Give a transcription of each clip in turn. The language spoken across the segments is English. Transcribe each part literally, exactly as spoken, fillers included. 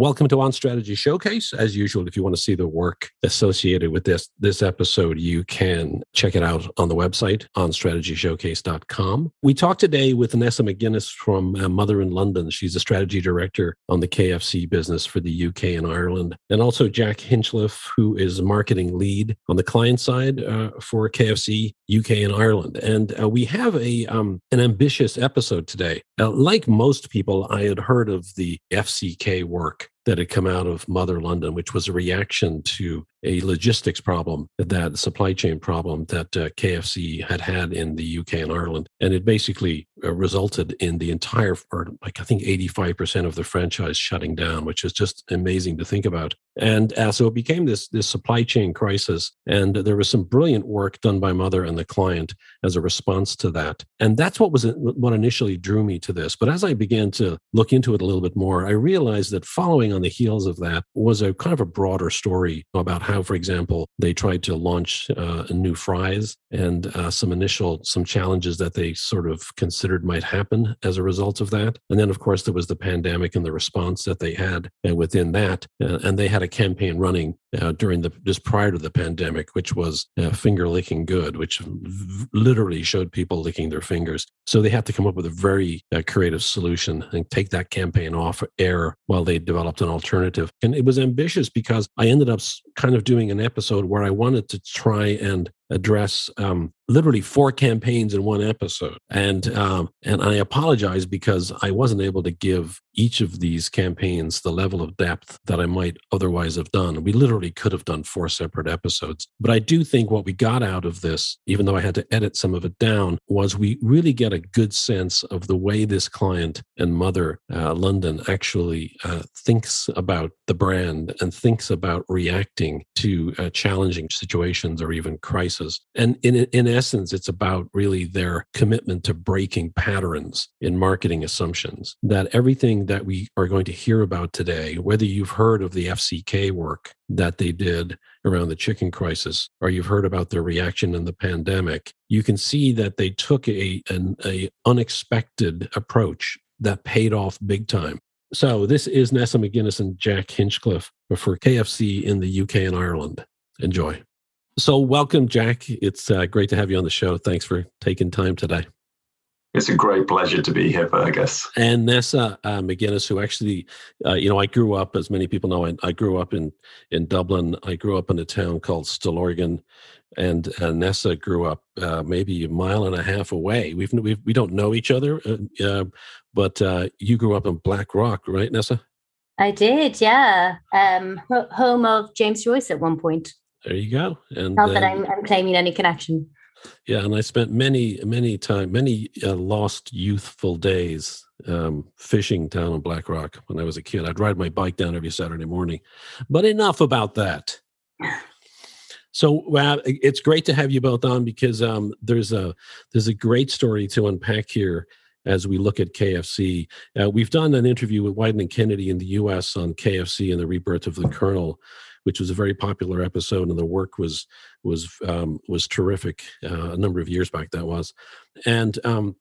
Welcome to On Strategy Showcase. As usual, if you want to see the work associated with this, this episode, you can check it out on the website, on strategy showcase dot com. We talked today with Nessa McGuinness from uh, Mother in London. She's a strategy director on the K F C business for the U K and Ireland. And also Jack Hinchliffe, who is marketing lead on the client side uh, for K F C U K and Ireland. And uh, we have a um, an ambitious episode today. Uh, like most people, I had heard of the F C K work that had come out of Mother London, which was a reaction to a logistics problem, that supply chain problem that uh, K F C had had in the U K and Ireland. And it basically uh, resulted in the entire, or like I think eighty-five percent of the franchise shutting down, which is just amazing to think about. And uh, so it became this, this supply chain crisis. And there was some brilliant work done by Mother and the client as a response to that. And that's what was what initially drew me to this. But as I began to look into it a little bit more, I realized that following on the heels of that was a kind of a broader story about how, for example, they tried to launch uh, new fries and uh, some initial, some challenges that they sort of considered might happen as a result of that. And then, of course, there was the pandemic and the response that they had and within that. Uh, and they had a campaign running uh, during the, just prior to the pandemic, which was uh, finger licking good, which v- literally showed people licking their fingers. So they had to come up with a very uh, creative solution and take that campaign off air while they developed an alternative. And it was ambitious because I ended up kind of of doing an episode where I wanted to try and address um, literally four campaigns in one episode. And um, and I apologize because I wasn't able to give each of these campaigns the level of depth that I might otherwise have done. We literally could have done four separate episodes. But I do think what we got out of this, even though I had to edit some of it down, was we really get a good sense of the way this client and Mother uh, London actually uh, thinks about the brand and thinks about reacting to uh, challenging situations or even crises. And in in essence, it's about really their commitment to breaking patterns in marketing assumptions, that everything that we are going to hear about today, whether you've heard of the F C K work that they did around the chicken crisis, or you've heard about their reaction in the pandemic, you can see that they took a an a unexpected approach that paid off big time. So this is Nessa McGuinness and Jack Hinchliffe for K F C in the U K and Ireland. Enjoy. So welcome, Jack. It's uh, great to have you on the show. Thanks for taking time today. It's a great pleasure to be here, Fergus. And Nessa uh, McGuinness, who actually, uh, you know, I grew up, as many people know, I, I grew up in, in Dublin. I grew up in a town called Stillorgan. And uh, Nessa grew up uh, maybe a mile and a half away. We've, we've, we don't know each other, uh, uh, but uh, you grew up in Black Rock, right, Nessa? I did, yeah. Um, home of James Joyce at one point. There you go. And not that uh, I'm, I'm claiming any connection. Yeah, and I spent many, many time, many uh, lost youthful days um, fishing down in Black Rock when I was a kid. I'd ride my bike down every Saturday morning. But enough about that. So uh, it's great to have you both on because um, there's a there's a great story to unpack here. As we look at K F C, uh, we've done an interview with Wieden and Kennedy in the U S on K F C and the rebirth of the Colonel, which was a very popular episode, and the work was was um, was terrific uh, a number of years back. That was, and um,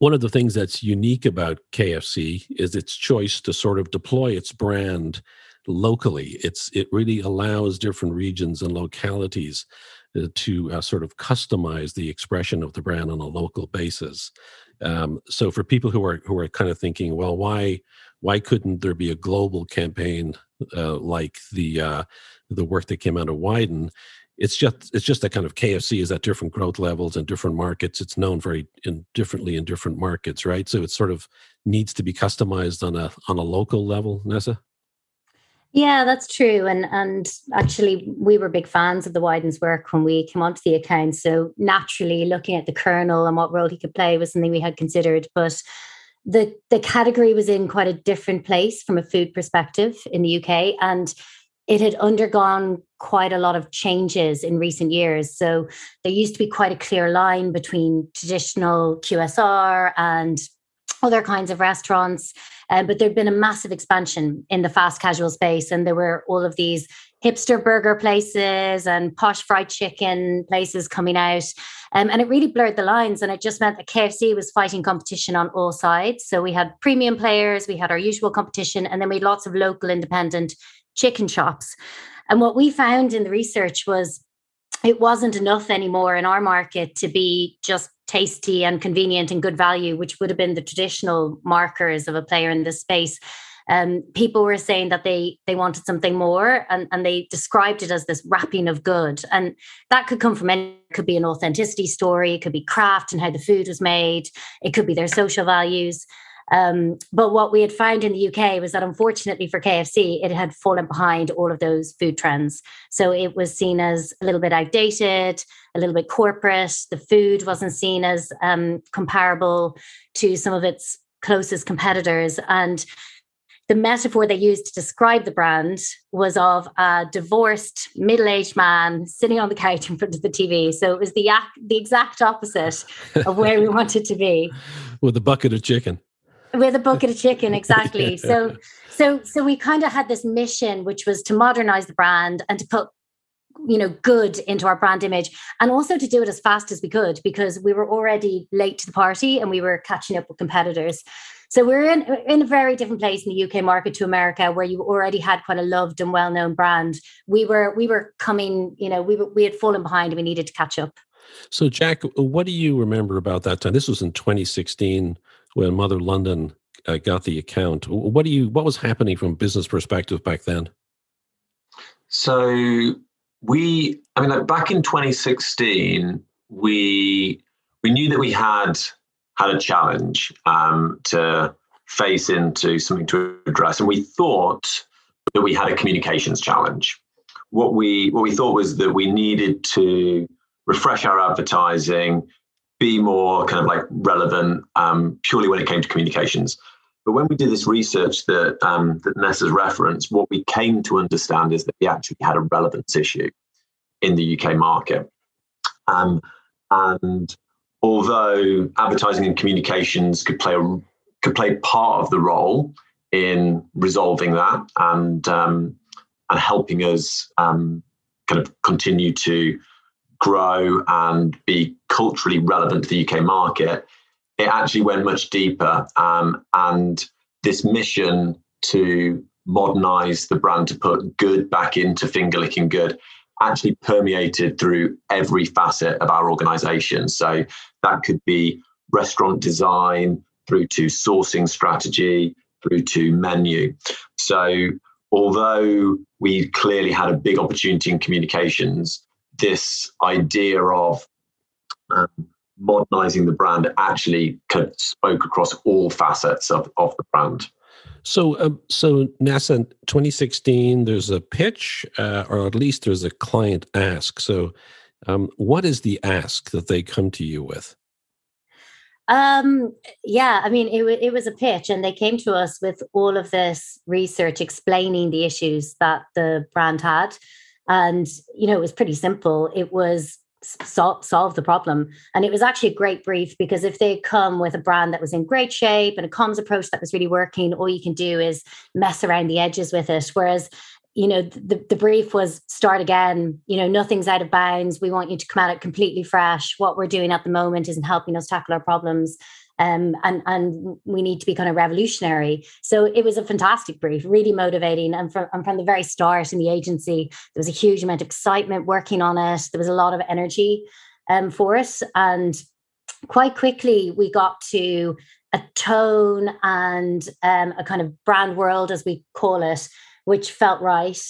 one of the things that's unique about K F C is its choice to sort of deploy its brand locally. It's it really allows different regions and localities to uh, sort of customize the expression of the brand on a local basis. Um, so for people who are who are kind of thinking, well, why why couldn't there be a global campaign uh, like the uh, the work that came out of Wieden? It's just it's just that kind of K F C is at different growth levels and different markets. It's known very in differently in different markets, right? So it sort of needs to be customized on a on a local level, Nessa? Yeah, that's true. And and actually, we were big fans of the Wieden's work when we came onto the account. So naturally, looking at the Colonel and what role he could play was something we had considered. But the, the category was in quite a different place from a food perspective in the U K. And it had undergone quite a lot of changes in recent years. So there used to be quite a clear line between traditional Q S R and other kinds of restaurants, uh, but there'd been a massive expansion in the fast casual space, and there were all of these hipster burger places and posh fried chicken places coming out. Um, and it really blurred the lines. And it just meant that K F C was fighting competition on all sides. So we had premium players, we had our usual competition, and then we had lots of local independent chicken shops. And what we found in the research was it wasn't enough anymore in our market to be just tasty and convenient and good value, which would have been the traditional markers of a player in this space. Um, people were saying that they they wanted something more, and, and they described it as this wrapping of good. And that could come from any, it could be an authenticity story, it could be craft and how the food was made, it could be their social values. Um, but what we had found in the U K was that, unfortunately for K F C, it had fallen behind all of those food trends. So it was seen as a little bit outdated, a little bit corporate. The food wasn't seen as um, comparable to some of its closest competitors. And the metaphor they used to describe the brand was of a divorced middle-aged man sitting on the couch in front of the T V. So it was the, the exact opposite of where we wanted to be. With a bucket of chicken. With a bucket of chicken, exactly. So so, so we kind of had this mission, which was to modernize the brand and to put, you know, good into our brand image, and also to do it as fast as we could, because we were already late to the party and we were catching up with competitors. So we're in, in a very different place in the U K market to America, where you already had quite a loved and well-known brand. We were we were coming, you know, we were, we had fallen behind and we needed to catch up. So Jack, what do you remember about that time? This was in twenty sixteen when Mother London uh, got the account. What do you what was happening from a business perspective back then? So we, I mean, like back in twenty sixteen, we we knew that we had had a challenge um, to face into, something to address, and we thought that we had a communications challenge. What we what we thought was that we needed to refresh our advertising, be more kind of like relevant um, purely when it came to communications. But when we did this research that, um, that Nessa's referenced, what we came to understand is that we actually had a relevance issue in the U K market. Um, and although advertising and communications could play a, could play part of the role in resolving that and, um, and helping us um, kind of continue to grow and be culturally relevant to the U K market, it actually went much deeper. Um, and this mission to modernise the brand, to put good back into finger-licking good, actually permeated through every facet of our organisation. So that could be restaurant design, through to sourcing strategy, through to menu. So although we clearly had a big opportunity in communications, this idea of um, modernizing the brand actually kind of spoke across all facets of, of the brand. So, um, so Nessa, twenty sixteen, there's a pitch, uh, or at least there's a client ask. So, um, what is the ask that they come to you with? Um, yeah, I mean, it, it was a pitch, and they came to us with all of this research explaining the issues that the brand had. And, you know, it was pretty simple. It was sol- solve the problem. And it was actually a great brief, because if they come with a brand that was in great shape and a comms approach that was really working, all you can do is mess around the edges with it. Whereas, you know, the, the brief was start again, you know, nothing's out of bounds. We want you to come at it completely fresh. What we're doing at the moment isn't helping us tackle our problems. Um, and, and we need to be kind of revolutionary. So it was a fantastic brief, really motivating. And from, and from the very start in the agency, there was a huge amount of excitement working on it. There was a lot of energy um, for it. And quite quickly, we got to a tone and um, a kind of brand world, as we call it, which felt right.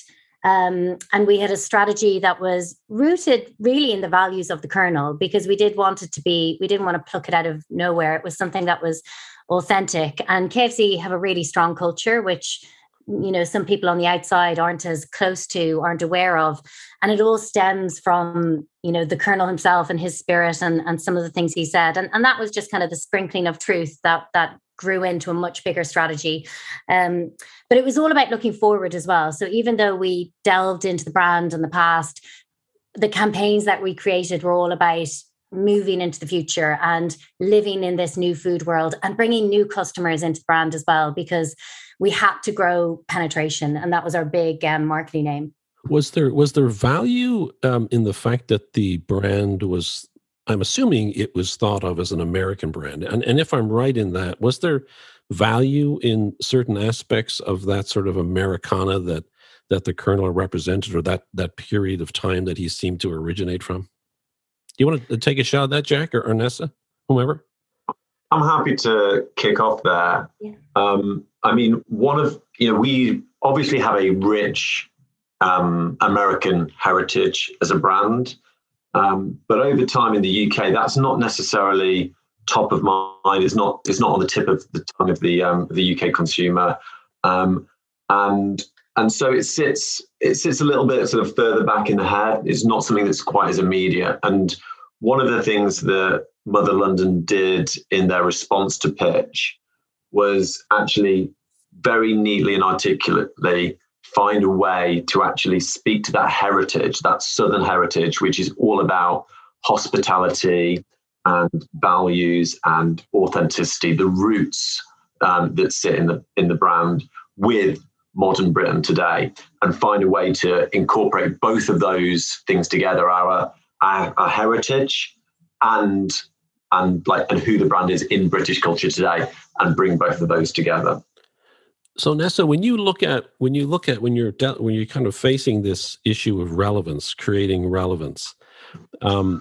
Um, and we had a strategy that was rooted really in the values of the Colonel, because we did want it to be, we didn't want to pluck it out of nowhere. It was something that was authentic. And K F C have a really strong culture, which, you know, some people on the outside aren't as close to, aren't aware of. And it all stems from, you know, the Colonel himself and his spirit and, and some of the things he said. And, and that was just kind of the sprinkling of truth that, that grew into a much bigger strategy. Um, but it was all about looking forward as well. So even though we delved into the brand and the past, the campaigns that we created were all about moving into the future and living in this new food world and bringing new customers into the brand as well, because we had to grow penetration. And that was our big um, marketing aim. Was there was there value um, in the fact that the brand was, I'm assuming it was thought of as an American brand. And, and if I'm right in that, was there value in certain aspects of that sort of Americana that that the Colonel represented, or that that period of time that he seemed to originate from? Do you want to take a shot at that, Jack, or, or Nessa, whomever? I'm happy to kick off there. Yeah. Um, I mean, one of, you know, we obviously have a rich um, American heritage as a brand. Um, but over time in the U K, that's not necessarily top of mind. It's not, it's not on the tip of the tongue of the, um, the U K consumer. Um, and, and so it sits, it sits a little bit sort of further back in the head. It's not something that's quite as immediate. And one of the things that Mother London did in their response to pitch was actually very neatly and articulately find a way to actually speak to that heritage, that Southern heritage, which is all about hospitality and values and authenticity, the roots um, that sit in the in the brand with modern Britain today, and find a way to incorporate both of those things together, our our, our heritage and and like and who the brand is in British culture today, and bring both of those together. So Nessa, when you look at when you look at when you're de- when you're kind of facing this issue of relevance, creating relevance, um,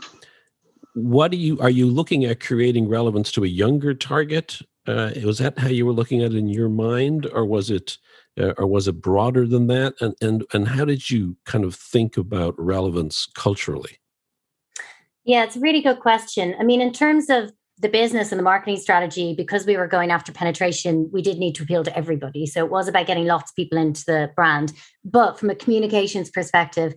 what do you are you looking at creating relevance to a younger target? Uh, was that how you were looking at it in your mind, or was it uh, or was it broader than that? And and and how did you kind of think about relevance culturally? Yeah, it's a really good question. I mean, in terms of the business and the marketing strategy, because we were going after penetration, we did need to appeal to everybody. So it was about getting lots of people into the brand. But from a communications perspective,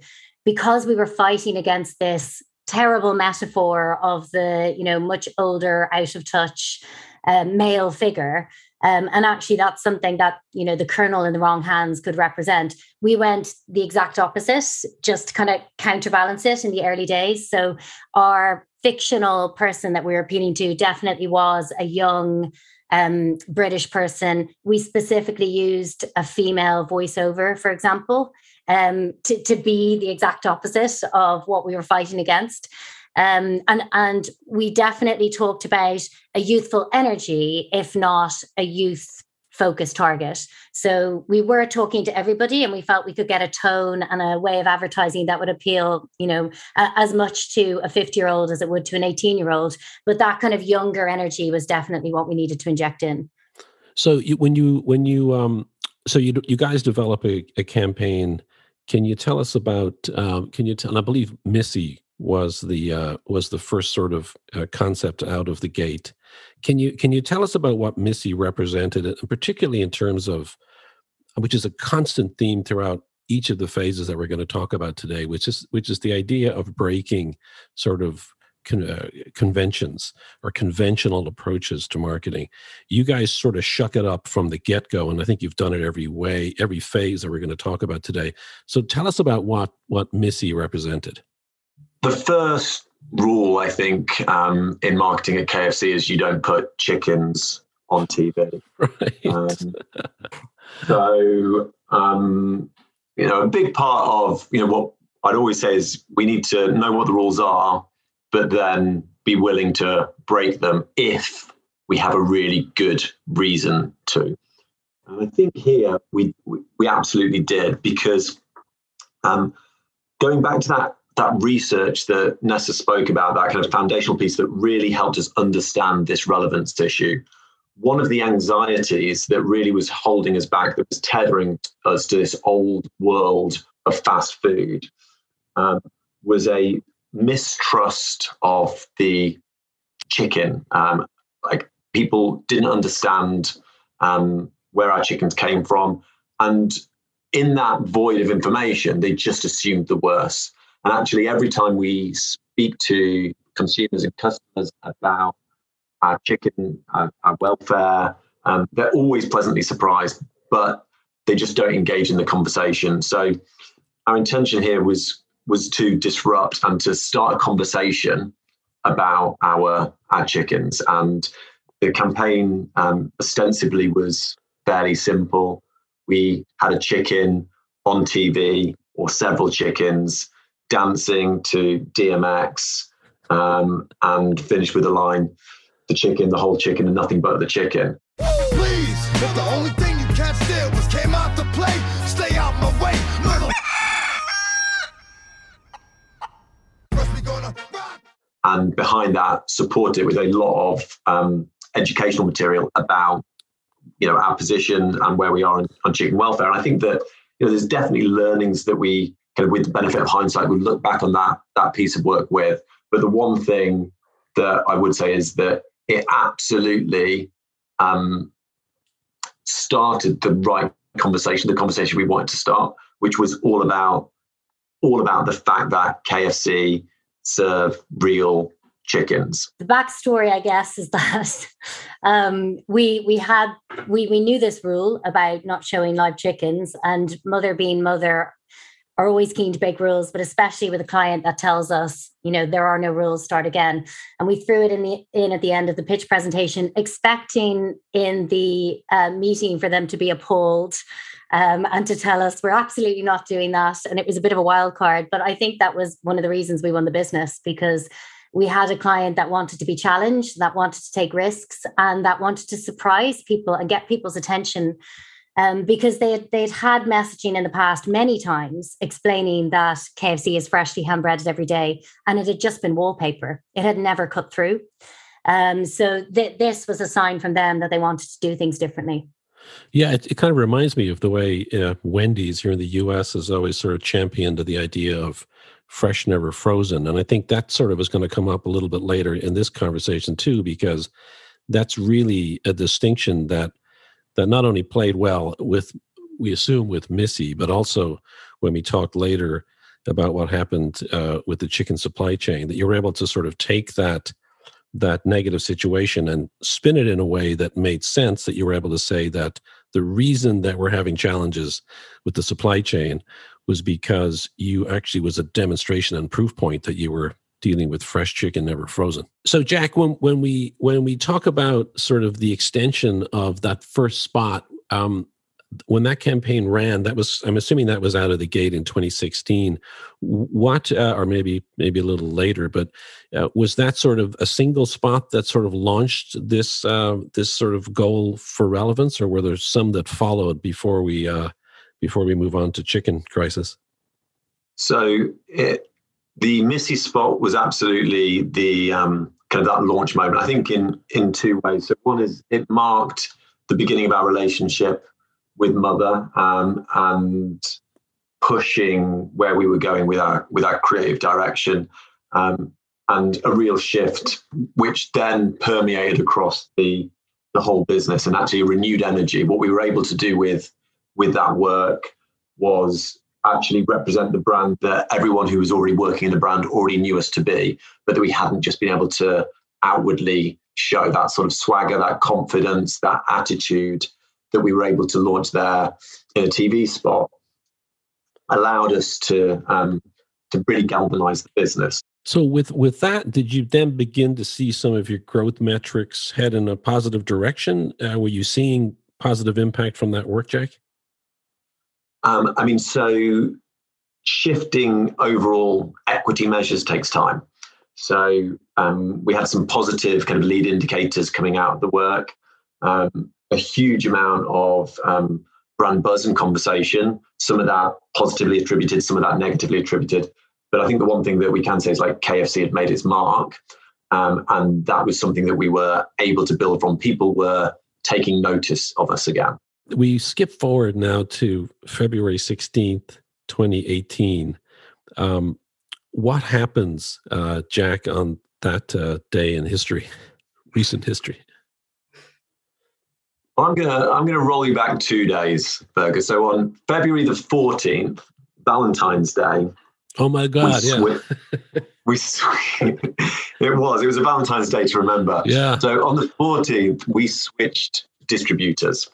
because we were fighting against this terrible metaphor of the, you know, much older, out of touch uh, male figure, um, and actually that's something that, you know, the Colonel in the wrong hands could represent, we went the exact opposite, just to kind of counterbalance it in the early days. So our fictional person that we were appealing to definitely was a young um, British person. We specifically used a female voiceover, for example, um, to, to be the exact opposite of what we were fighting against. Um, and, and we definitely talked about a youthful energy, if not a youth-focused target. So we were talking to everybody, and we felt we could get a tone and a way of advertising that would appeal, you know, uh, as much to a fifty-year-old as it would to an eighteen-year-old. But that kind of younger energy was definitely what we needed to inject in. So you, when you when you um, so you you guys develop a, a campaign. Can you tell us about? Um, can you tell? And I believe Missy was the uh, was the first sort of uh, concept out of the gate. Can you can you tell us about what Missy represented, and particularly in terms of, which is a constant theme throughout each of the phases that we're going to talk about today, which is which is the idea of breaking sort of con- uh, conventions or conventional approaches to marketing. You guys sort of shuck it up from the get-go, and I think you've done it every way, every phase that we're going to talk about today. So tell us about what what Missy represented. The first rule, I think, um, in marketing at K F C is you don't put chickens on T V. Right. Um, so, um, you know, a big part of, you know, what I'd always say is we need to know what the rules are, but then be willing to break them if we have a really good reason to. And I think here we we, we absolutely did, because um, going back to that, that research that Nessa spoke about, that kind of foundational piece that really helped us understand this relevance issue. One of the anxieties that really was holding us back, that was tethering us to this old world of fast food, um, was a mistrust of the chicken. Um, like people didn't understand um, where our chickens came from. And in that void of information, they just assumed the worst. And actually, every time we speak to consumers and customers about our chicken, our, our welfare, um, they're always pleasantly surprised, but they just don't engage in the conversation. So our intention here was was to disrupt and to start a conversation about our, our chickens. And the campaign um, ostensibly was fairly simple. We had a chicken on T V, or several chickens, dancing to D M X, um, and finished with a line, the chicken, the whole chicken, and nothing but the chicken. Please, if the only thing you can't steal was came out to play, stay out my way, little... And behind that, support it with a lot of um, educational material about, you know, our position and where we are on, on chicken welfare. And I think that, you know, there's definitely learnings that we, kind of with the benefit of hindsight, we look back on that that piece of work with. But the one thing that I would say is that it absolutely um, started the right conversation, the conversation we wanted to start, which was all about all about the fact that K F C serve real chickens. The backstory, I guess, is that um, we we had we we knew this rule about not showing live chickens, and Mother being Mother are always keen to break rules, but especially with a client that tells us, you know, there are no rules, start again. And we threw it in the in at the end of the pitch presentation, expecting in the uh, meeting for them to be appalled um, and to tell us we're absolutely not doing that. And it was a bit of a wild card, but I think that was one of the reasons we won the business, because we had a client that wanted to be challenged, that wanted to take risks, and that wanted to surprise people and get people's attention. Um, because they, they'd had messaging in the past many times explaining that K F C is freshly hand-breaded every day, and it had just been wallpaper. It had never cut through. Um, so th- this was a sign from them that they wanted to do things differently. Yeah, it, it kind of reminds me of the way uh, Wendy's here in the U S has always sort of championed the idea of fresh, never frozen. And I think that sort of is going to come up a little bit later in this conversation too, because that's really a distinction that that not only played well with, we assume, with Missy, but also when we talked later about what happened uh, with the chicken supply chain, that you were able to sort of take that that negative situation and spin it in a way that made sense, that you were able to say that the reason that we're having challenges with the supply chain was because you actually was a demonstration and proof point that you were dealing with fresh chicken, never frozen. So Jack, when when we when we talk about sort of the extension of that first spot, um, when that campaign ran, that was, I'm assuming that was out of the gate in twenty sixteen. What, uh, or maybe maybe a little later, but uh, was that sort of a single spot that sort of launched this uh, this sort of goal for relevance, or were there some that followed before we uh, before we move on to chicken crisis? So it. The Missy spot was absolutely the um, kind of that launch moment, I think, in in two ways. So one is it marked the beginning of our relationship with Mother, um, and pushing where we were going with our with our creative direction, um, and a real shift, which then permeated across the the whole business and actually renewed energy. What we were able to do with with that work was actually represent the brand that everyone who was already working in the brand already knew us to be, but that we hadn't just been able to outwardly show that sort of swagger, that confidence, that attitude that we were able to launch there in a T V spot, allowed us to um, to really galvanize the business. So with, with that, did you then begin to see some of your growth metrics head in a positive direction? Uh, were you seeing positive impact from that work, Jack? Um, I mean, so shifting overall equity measures takes time. So um, we had some positive kind of lead indicators coming out of the work, um, a huge amount of um, brand buzz and conversation, some of that positively attributed, some of that negatively attributed. But I think the one thing that we can say is, like, K F C had made its mark, um, and that was something that we were able to build from. People were taking notice of us again. We skip forward now to February sixteenth, twenty eighteen. Um, what happens, uh, Jack, on that uh, day in history, recent history? I'm gonna I'm gonna roll you back two days, Berger. So on February the fourteenth, Valentine's Day. Oh my God! We yeah, sw- we sw- it was it was a Valentine's Day to remember. Yeah. So on the fourteenth, we switched distributors.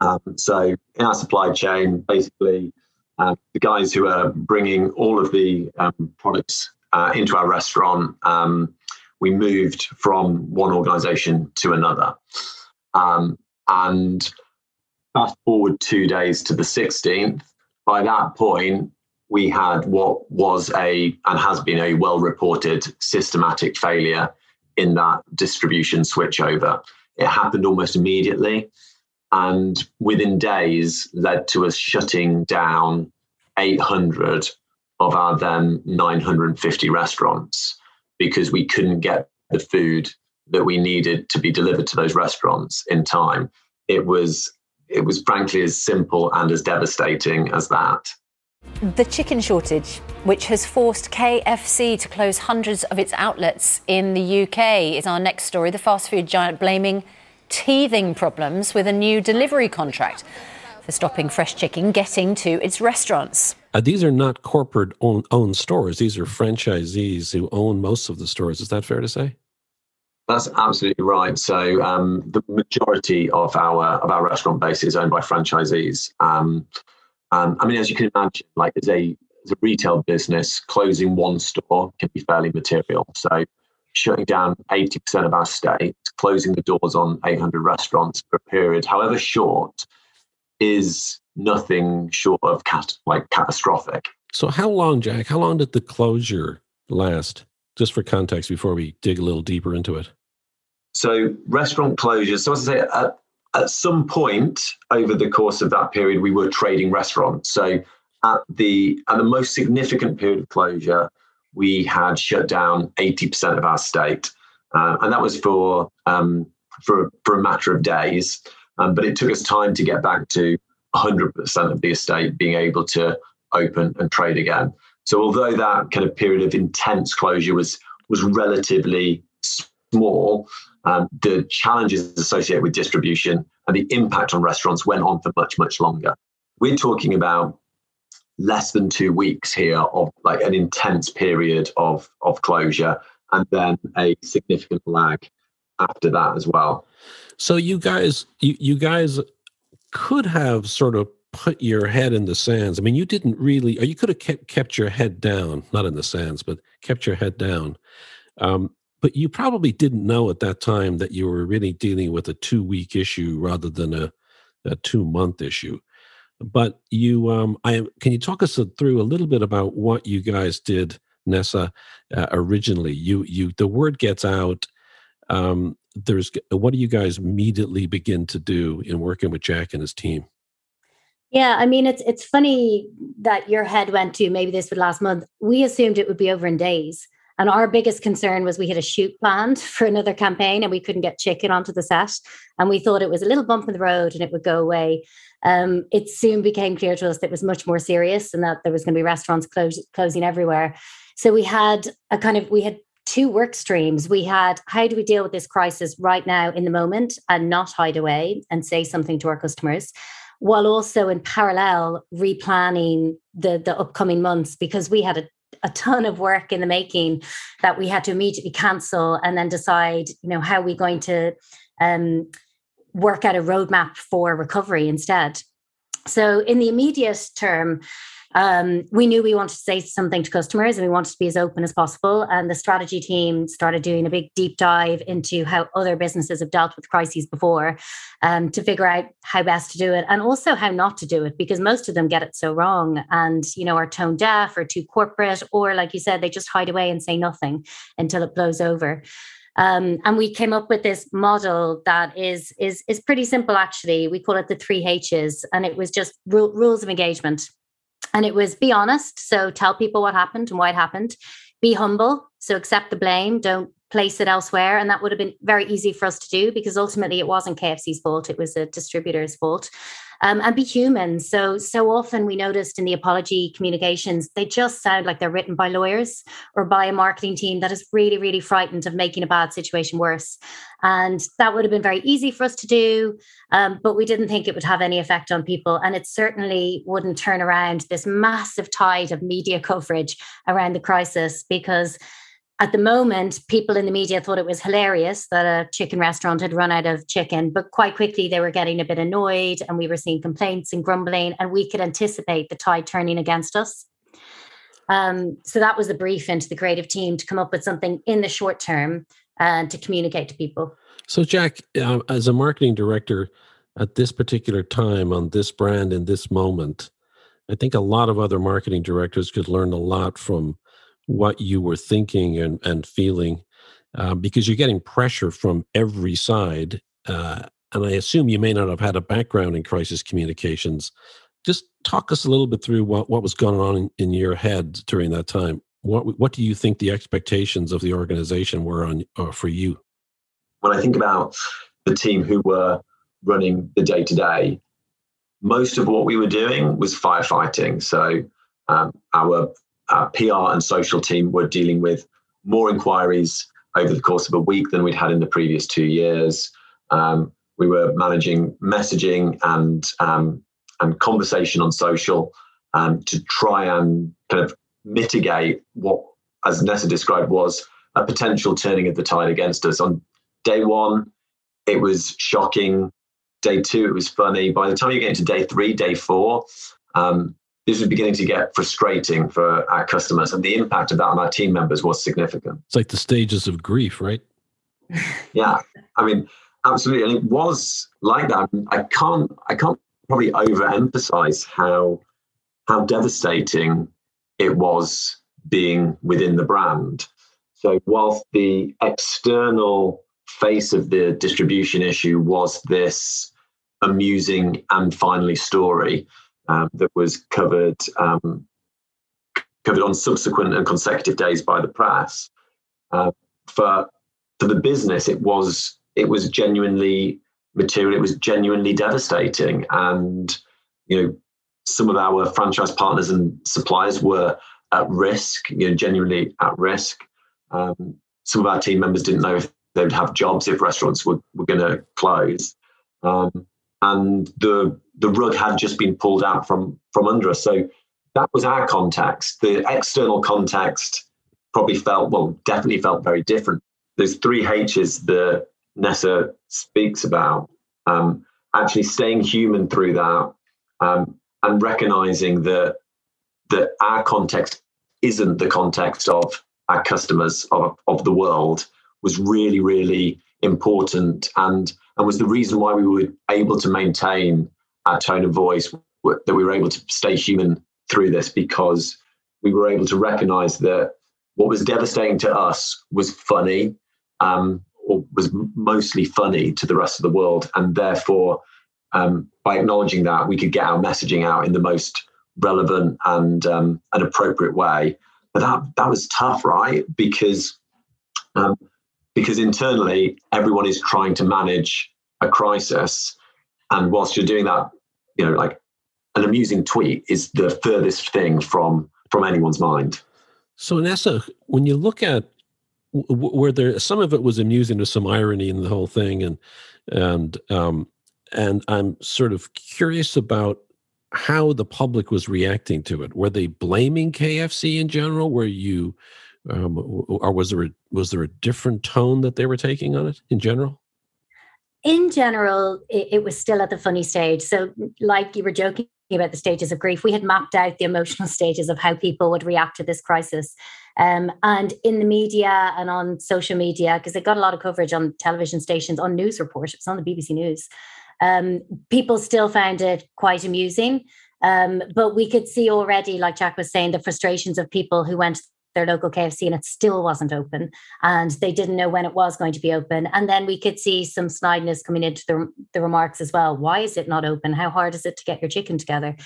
Um, so in our supply chain, basically, uh, the guys who are bringing all of the um, products uh, into our restaurant, um, we moved from one organisation to another. Um, and fast forward two days to the sixteenth. By that point, we had what was a, and has been a well-reported systematic failure in that distribution switchover. It happened almost immediately and within days led to us shutting down eight hundred of our then nine hundred fifty restaurants because we couldn't get the food that we needed to be delivered to those restaurants in time. It was, it was frankly as simple and as devastating as that. The chicken shortage, which has forced K F C to close hundreds of its outlets in the U K, is our next story. The fast food giant blaming teething problems with a new delivery contract for stopping fresh chicken getting to its restaurants. Uh, these are not corporate-owned own stores. These are franchisees who own most of the stores. Is that fair to say? That's absolutely right. So um, the majority of our of our restaurant base is owned by franchisees. Um, um, I mean, as you can imagine, like as a, as a retail business, closing one store can be fairly material. So shutting down eighty percent of our estate, closing the doors on eight hundred restaurants for a period, however short, is nothing short of cat- like catastrophic. So how long, Jack, how long did the closure last? Just for context, before we dig a little deeper into it. So restaurant closures, so as I say, at, at some point over the course of that period, we were trading restaurants. So at the at the most significant period of closure, we had shut down eighty percent of our estate. Uh, and that was for, um, for, for a matter of days. Um, but it took us time to get back to one hundred percent of the estate being able to open and trade again. So although that kind of period of intense closure was was relatively small, um, the challenges associated with distribution and the impact on restaurants went on for much, much longer. We're talking about less than two weeks here of like an intense period of, of closure and then a significant lag after that as well. So you guys, you, you guys could have sort of put your head in the sands. I mean, you didn't really, or you could have kept, kept your head down, not in the sands, but kept your head down. Um, but you probably didn't know at that time that you were really dealing with a two-week issue rather than a, a two-month issue. But you, um, I can you talk us through a little bit about what you guys did, Nessa, uh, originally? You, you, the word gets out. Um, there's what do you guys immediately begin to do in working with Jack and his team? Yeah, I mean, it's it's funny that your head went to maybe this would last month. We assumed it would be over in days. And our biggest concern was we had a shoot planned for another campaign and we couldn't get chicken onto the set. And we thought it was a little bump in the road and it would go away. Um, it soon became clear to us that it was much more serious and that there was going to be restaurants close, closing everywhere. So we had a kind of, we had two work streams. We had, how do we deal with this crisis right now in the moment and not hide away and say something to our customers, while also in parallel replanning the, the upcoming months, because we had a, a ton of work in the making that we had to immediately cancel and then decide, you know, how we're going to um, work out a roadmap for recovery instead. So in the immediate term, um, we knew we wanted to say something to customers and we wanted to be as open as possible. And the strategy team started doing a big deep dive into how other businesses have dealt with crises before, um, to figure out how best to do it and also how not to do it, because most of them get it so wrong and, you know, are tone deaf or too corporate, or like you said, they just hide away and say nothing until it blows over. Um, and we came up with this model that is, is, is pretty simple, actually. We call it the three H's, and it was just r- rules of engagement. And it was be honest. So tell people what happened and why it happened. Be humble. So accept the blame. Don't place it elsewhere. And that would have been very easy for us to do because ultimately it wasn't K F C's fault. It was a distributor's fault. Um, and be human. So, so often we noticed in the apology communications, they just sound like they're written by lawyers or by a marketing team that is really, really frightened of making a bad situation worse. And that would have been very easy for us to do, um, but we didn't think it would have any effect on people. And it certainly wouldn't turn around this massive tide of media coverage around the crisis, because at the moment, people in the media thought it was hilarious that a chicken restaurant had run out of chicken, but quite quickly they were getting a bit annoyed and we were seeing complaints and grumbling, and we could anticipate the tide turning against us. Um, so that was the brief into the creative team to come up with something in the short term and uh, to communicate to people. So Jack, uh, as a marketing director at this particular time on this brand in this moment, I think a lot of other marketing directors could learn a lot from what you were thinking and, and feeling, uh, because you're getting pressure from every side. Uh, and I assume you may not have had a background in crisis communications. Just talk us a little bit through what, what was going on in, in your head during that time. What what do you think the expectations of the organization were on uh, for you? When I think about the team who were running the day-to-day, most of what we were doing was firefighting. So um, our, our P R and social team were dealing with more inquiries over the course of a week than we'd had in the previous two years. Um, we were managing messaging and um, and conversation on social um, to try and kind of mitigate what, as Nessa described, was a potential turning of the tide against us. On day one, it was shocking. Day two, it was funny. By the time you get into day three, day four, um, this was beginning to get frustrating for our customers. And the impact of that on our team members was significant. It's like the stages of grief, right? Yeah. I mean, absolutely. And it was like that. I can't, I can't probably overemphasize how, how devastating it was being within the brand. So whilst the external face of the distribution issue was this amusing and finally story um, that was covered um, covered on subsequent and consecutive days by the press, uh, for for the business, it was it was genuinely material. It was genuinely devastating, and you know, some of our franchise partners and suppliers were at risk. You know, genuinely at risk. Um, some of our team members didn't know if they would have jobs if restaurants were, were going to close. Um, and the the rug had just been pulled out from, from under us. So that was our context. The external context probably felt, well, definitely felt very different. Those three H's that Nessa speaks about, um, actually staying human through that um, and recognizing that, that our context isn't the context of our customers, of, of the world, was really, really important and, and was the reason why we were able to maintain our tone of voice, that we were able to stay human through this, because we were able to recognize that what was devastating to us was funny, um, or was mostly funny to the rest of the world. And therefore, um, by acknowledging that, we could get our messaging out in the most relevant and um, an appropriate way. But that, that was tough, right? Because... Um, Because internally, everyone is trying to manage a crisis. And whilst you're doing that, you know, like an amusing tweet is the furthest thing from, from anyone's mind. So Nessa, when you look at w- where there, some of it was amusing, there's some irony in the whole thing. And, and, um, and I'm sort of curious about how the public was reacting to it. Were they blaming K F C in general? Were you... Um, or was there a, was there a different tone that they were taking on it in general? In general, it, it was still at the funny stage. So like you were joking about the stages of grief, we had mapped out the emotional stages of how people would react to this crisis. Um, and in the media and on social media, because it got a lot of coverage on television stations, on news reports, it was on the B B C News, um, people still found it quite amusing. Um, but we could see already, like Jack was saying, the frustrations of people who went their local K F C and it still wasn't open, and they didn't know when it was going to be open. And then we could see some snideness coming into the, the remarks as well. Why is it not open? How hard is it to get your chicken together?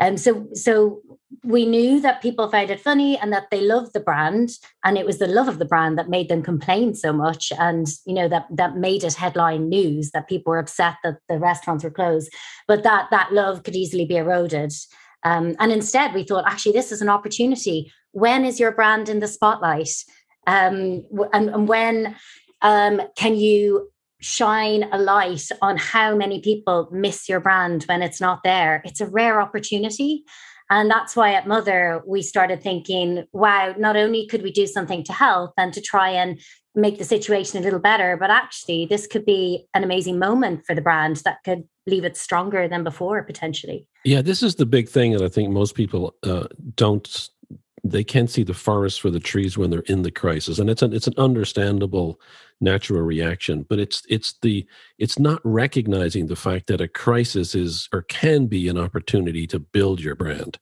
Um, so, so we knew that people found it funny and that they loved the brand, and it was the love of the brand that made them complain so much. And, you know, that, that made it headline news, that people were upset that the restaurants were closed, but that, that love could easily be eroded. Um, and instead, we thought, actually, this is an opportunity. When is your brand in the spotlight? Um, and, and when um, can you shine a light on how many people miss your brand when it's not there? It's a rare opportunity. And that's why at Mother, we started thinking, wow, not only could we do something to help and to try and make the situation a little better, but actually, this could be an amazing moment for the brand that could leave it stronger than before, potentially. Yeah, this is the big thing that I think most people uh, don't they can't see the forest for the trees when they're in the crisis, and it's an it's an understandable natural reaction. But it's it's the it's not recognizing the fact that a crisis is or can be an opportunity to build your brand,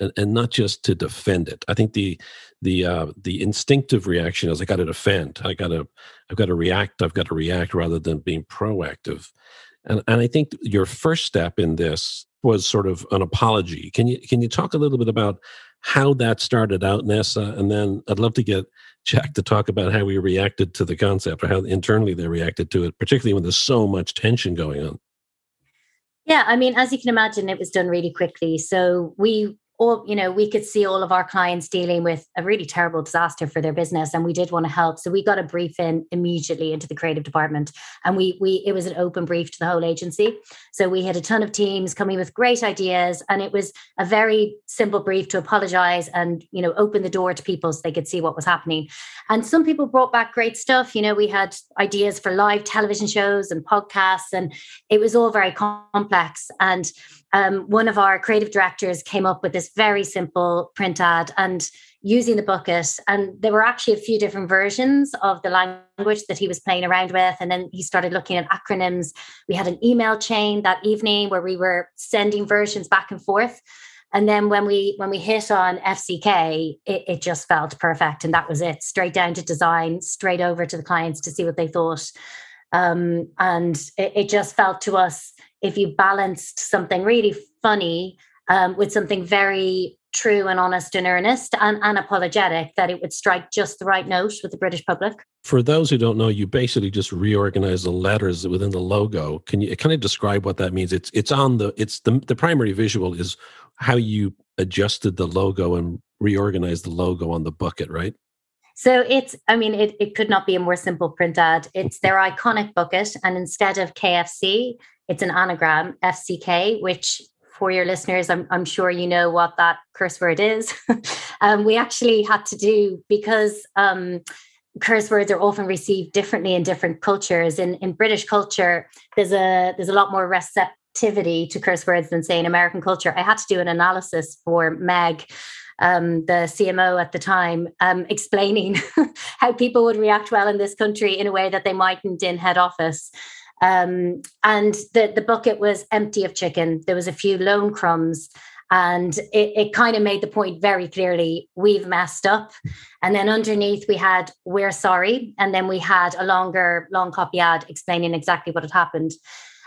and, and not just to defend it. I think the the uh, the instinctive reaction is I got to defend, I got to I've got to react, I've got to react rather than being proactive. And and I think your first step in this was sort of an apology. Can you can you talk a little bit about how that started out, Nessa? And then I'd love to get Jack to talk about how we reacted to the concept or how internally they reacted to it, particularly when there's so much tension going on. Yeah, I mean, as you can imagine, it was done really quickly. So we all, you know, we could see all of our clients dealing with a really terrible disaster for their business, and we did want to help. So we got a brief in immediately into the creative department, and we we it was an open brief to the whole agency. So we had a ton of teams coming with great ideas, and it was a very simple brief to apologize and, you know, open the door to people so they could see what was happening. And some people brought back great stuff. You know, we had ideas for live television shows and podcasts, and it was all very complex. And Um, one of our creative directors came up with this very simple print ad and using the bucket. And there were actually a few different versions of the language that he was playing around with. And then he started looking at acronyms. We had an email chain that evening where we were sending versions back and forth. And then when we when we hit on F C K, it, it just felt perfect. And that was it, straight down to design, straight over to the clients to see what they thought. Um, and it, it just felt to us, if you balanced something really funny um, with something very true and honest and earnest and unapologetic, that it would strike just the right note with the British public. For those who don't know, you basically just reorganize the letters within the logo. Can you kind of describe what that means? It's it's on the it's the the primary visual is how you adjusted the logo and reorganized the logo on the bucket, right? So it's, I mean, it, it could not be a more simple print ad. It's their iconic bucket. And instead of K F C, it's an anagram, F C K, which for your listeners, I'm, I'm sure you know what that curse word is. um, we actually had to do, because um, curse words are often received differently in different cultures. In, in British culture, there's a there's a lot more receptivity to curse words than, say, in American culture. I had to do an analysis for Meg, Um, the C M O at the time, um, explaining how people would react well in this country in a way that they mightn't in head office. Um, and the, the bucket was empty of chicken. There was a few lone crumbs, and it, it kind of made the point very clearly, we've messed up. And then underneath we had, we're sorry. And then we had a longer, long copy ad explaining exactly what had happened.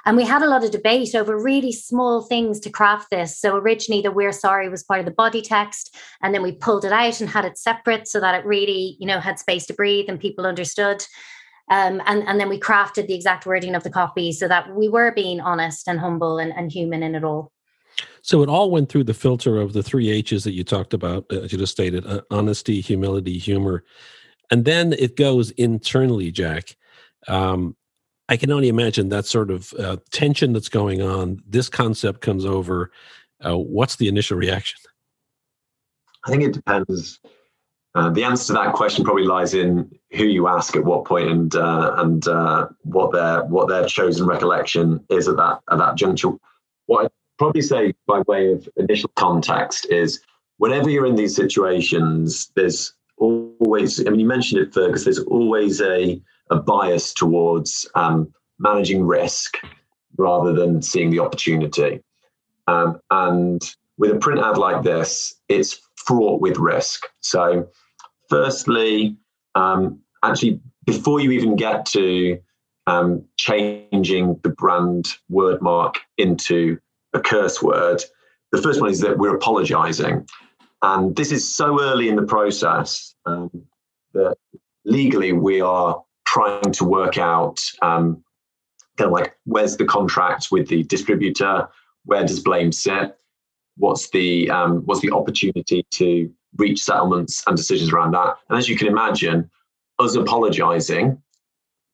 And we had a lot of debate over really small things to craft this. So originally the we're sorry was part of the body text, and then we pulled it out and had it separate so that it really, you know, had space to breathe and people understood. Um, and, and then we crafted the exact wording of the copy so that we were being honest and humble and, and human in it all. So it all went through the filter of the three H's that you talked about, as you just stated, uh, honesty, humility, humor. And then it goes internally, Jack. Um, I can only imagine that sort of uh, tension that's going on. This concept comes over. Uh, what's the initial reaction? I think it depends. Uh, the answer to that question probably lies in who you ask at what point and uh, and uh, what their what their chosen recollection is at that at that juncture. What I'd probably say by way of initial context is, whenever you're in these situations, there's always. I mean, you mentioned it, Fergus. There's always a a bias towards um, managing risk rather than seeing the opportunity. Um, and with a print ad like this, it's fraught with risk. So firstly, um, actually, before you even get to um, changing the brand wordmark into a curse word, the first one is that we're apologizing. And this is so early in the process um, that legally we are trying to work out um, kind of like, where's the contract with the distributor? Where does blame sit? What's the um, what's the opportunity to reach settlements and decisions around that? And as you can imagine, us apologising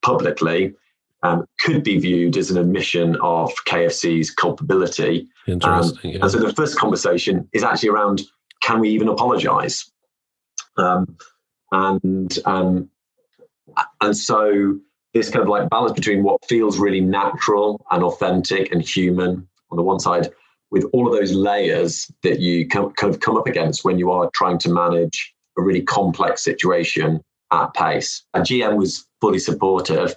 publicly um, could be viewed as an admission of K F C's culpability. Interesting. Um, yeah. And so the first conversation is actually around, can we even apologise? Um, and um, And so this kind of like balance between what feels really natural and authentic and human on the one side, with all of those layers that you kind of come up against when you are trying to manage a really complex situation at pace. Our G M was fully supportive,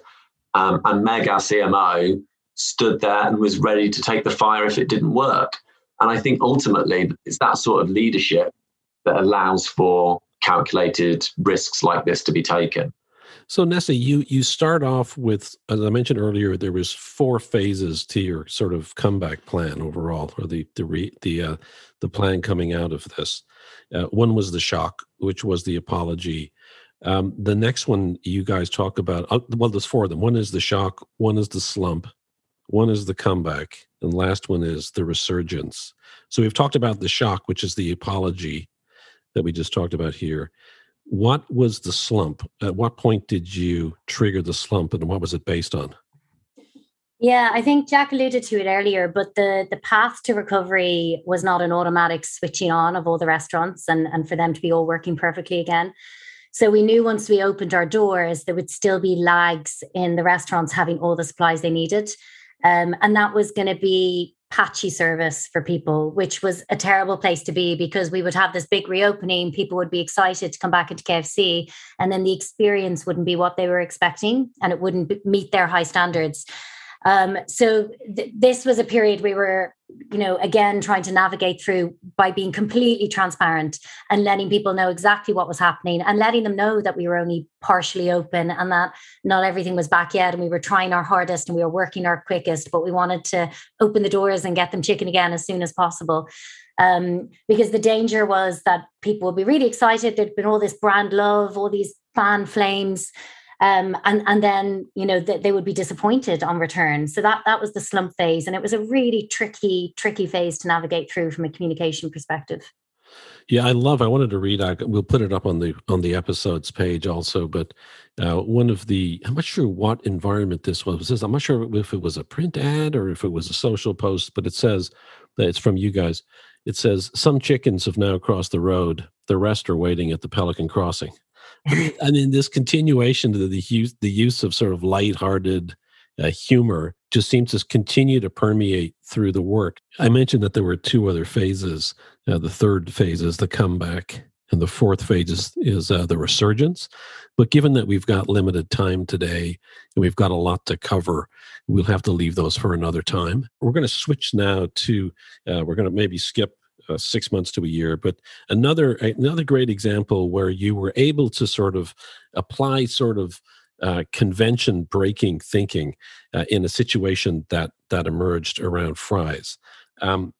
um, and Meg, our C M O, stood there and was ready to take the fire if it didn't work. And I think ultimately it's that sort of leadership that allows for calculated risks like this to be taken. So Nessa, you you start off with, as I mentioned earlier, there was four phases to your sort of comeback plan overall, or the the re, the uh, the plan coming out of this. Uh, one was the shock, which was the apology. Um, the next one you guys talk about, uh, well, there's four of them. One is the shock, one is the slump, one is the comeback, and last one is the resurgence. So we've talked about the shock, which is the apology that we just talked about here. What was the slump? At what point did you trigger the slump, and what was it based on? Yeah, I think Jack alluded to it earlier, but the, the path to recovery was not an automatic switching on of all the restaurants and, and for them to be all working perfectly again. So we knew once we opened our doors, there would still be lags in the restaurants having all the supplies they needed. Um, and that was going to be patchy service for people, which was a terrible place to be, because we would have this big reopening, people would be excited to come back into K F C, and then the experience wouldn't be what they were expecting, and it wouldn't meet their high standards. Um, so th- this was a period we were, you know, again, trying to navigate through by being completely transparent and letting people know exactly what was happening, and letting them know that we were only partially open and that not everything was back yet. And we were trying our hardest and we were working our quickest, but we wanted to open the doors and get them chicken again as soon as possible. Um, because the danger was that people would be really excited. There'd been all this brand love, all these fan flames. Um, and, and then, you know, th- they would be disappointed on return. So that, that was the slump phase. And it was a really tricky, tricky phase to navigate through from a communication perspective. Yeah, I love, I wanted to read, I, we'll put it up on the on the episodes page also, but uh, one of the, I'm not sure what environment this was. This, I'm not sure if it was a print ad or if it was a social post, but it says, that it's from you guys. It says, some chickens have now crossed the road. The rest are waiting at the Pelican Crossing. I mean, I mean, this continuation to the use, the use of sort of lighthearted uh, humor just seems to continue to permeate through the work. I mentioned that there were two other phases. Uh, the third phase is the comeback, and the fourth phase is, is uh, the resurgence. But given that we've got limited time today and we've got a lot to cover, we'll have to leave those for another time. We're going to switch now to, uh, we're going to maybe skip Uh, six months to a year, but another another great example where you were able to sort of apply sort of uh, convention breaking thinking uh, in a situation that that emerged around fries. Um,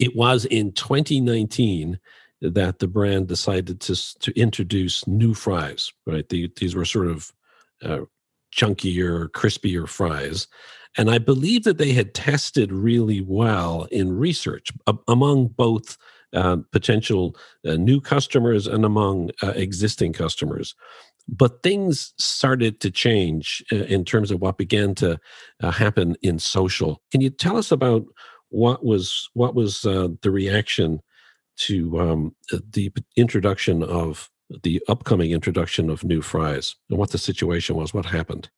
it was in twenty nineteen that the brand decided to to introduce new fries. Right, the, these were sort of uh, chunkier, crispier fries. And I believe that they had tested really well in research a- among both uh, potential uh, new customers and among uh, existing customers. But things started to change uh, in terms of what began to uh, happen in social. Can you tell us about what was what was uh, the reaction to um, the introduction of the upcoming introduction of new fries and what the situation was? What happened?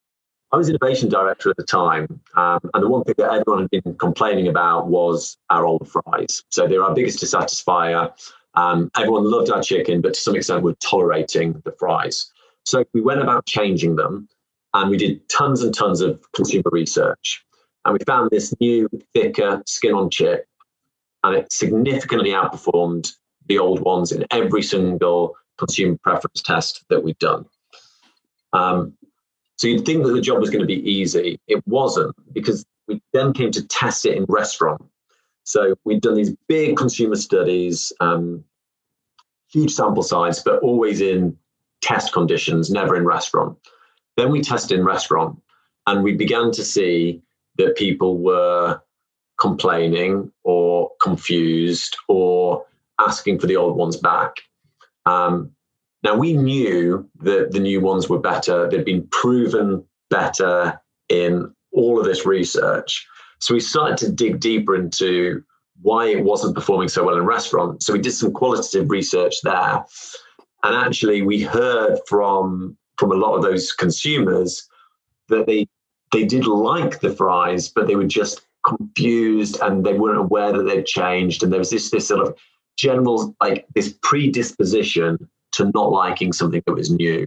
I was innovation director at the time, um, and the one thing that everyone had been complaining about was our old fries. So they're our biggest dissatisfier. Um, everyone loved our chicken, but to some extent we're tolerating the fries. So we went about changing them, and we did tons and tons of consumer research. And we found this new, thicker skin on chip, and it significantly outperformed the old ones in every single consumer preference test that we've done. Um, So you'd think that the job was going to be easy. It wasn't, because we then came to test it in restaurant. So we'd done these big consumer studies, um, huge sample size, but always in test conditions, never in restaurant. Then we tested in restaurant, and we began to see that people were complaining or confused or asking for the old ones back. Um, Now, we knew that the new ones were better. They'd been proven better in all of this research. So we started to dig deeper into why it wasn't performing so well in restaurants. So we did some qualitative research there. And actually, we heard from, from a lot of those consumers that they, they did like the fries, but they were just confused and they weren't aware that they'd changed. And there was this, this sort of general, like this predisposition to not liking something that was new.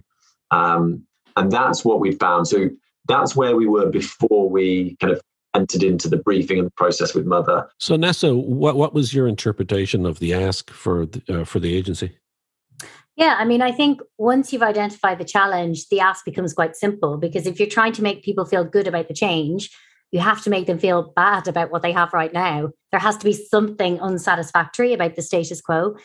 Um, and that's what we found. So that's where we were before we kind of entered into the briefing and the process with Mother. So Nessa, what, what was your interpretation of the ask for the, uh, for the agency? Yeah, I mean, I think once you've identified the challenge, the ask becomes quite simple, because if you're trying to make people feel good about the change, you have to make them feel bad about what they have right now. There has to be something unsatisfactory about the status quo.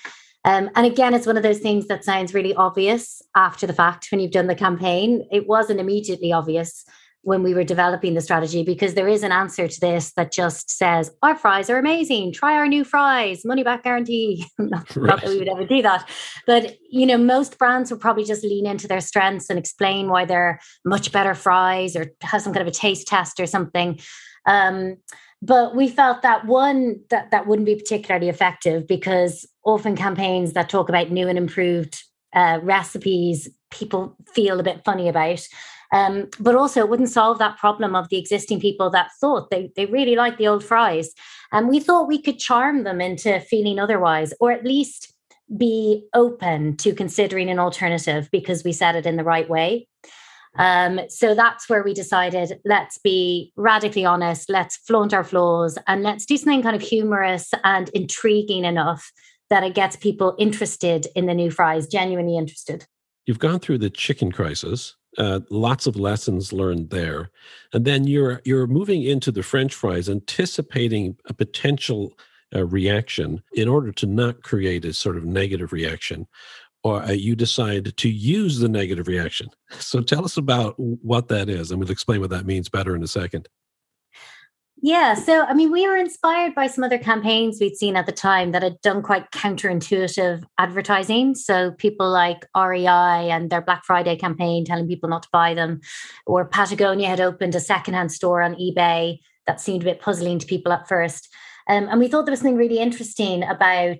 Um, and again, it's one of those things that sounds really obvious after the fact when you've done the campaign. It wasn't immediately obvious when we were developing the strategy, because there is an answer to this that just says, our fries are amazing, try our new fries, money back guarantee. not, right. Not that we would ever do that. But, you know, most brands would probably just lean into their strengths and explain why they're much better fries or have some kind of a taste test or something. Um, but we felt that one, that, that wouldn't be particularly effective, because often campaigns that talk about new and improved uh, recipes, people feel a bit funny about. Um, but also it wouldn't solve that problem of the existing people that thought they, they really liked the old fries. And we thought we could charm them into feeling otherwise, or at least be open to considering an alternative because we said it in the right way. Um, so that's where we decided, let's be radically honest, let's flaunt our flaws, and let's do something kind of humorous and intriguing enough that it gets people interested in the new fries, genuinely interested. You've gone through the chicken crisis. Uh, lots of lessons learned there. And then you're you're moving into the French fries, anticipating a potential uh, reaction in order to not create a sort of negative reaction, or uh, you decide to use the negative reaction. So tell us about what that is, and we'll explain what that means better in a second. Yeah, so I mean, we were inspired by some other campaigns we'd seen at the time that had done quite counterintuitive advertising. So people like R E I and their Black Friday campaign telling people not to buy them, or Patagonia had opened a secondhand store on eBay that seemed a bit puzzling to people at first. Um, and we thought there was something really interesting about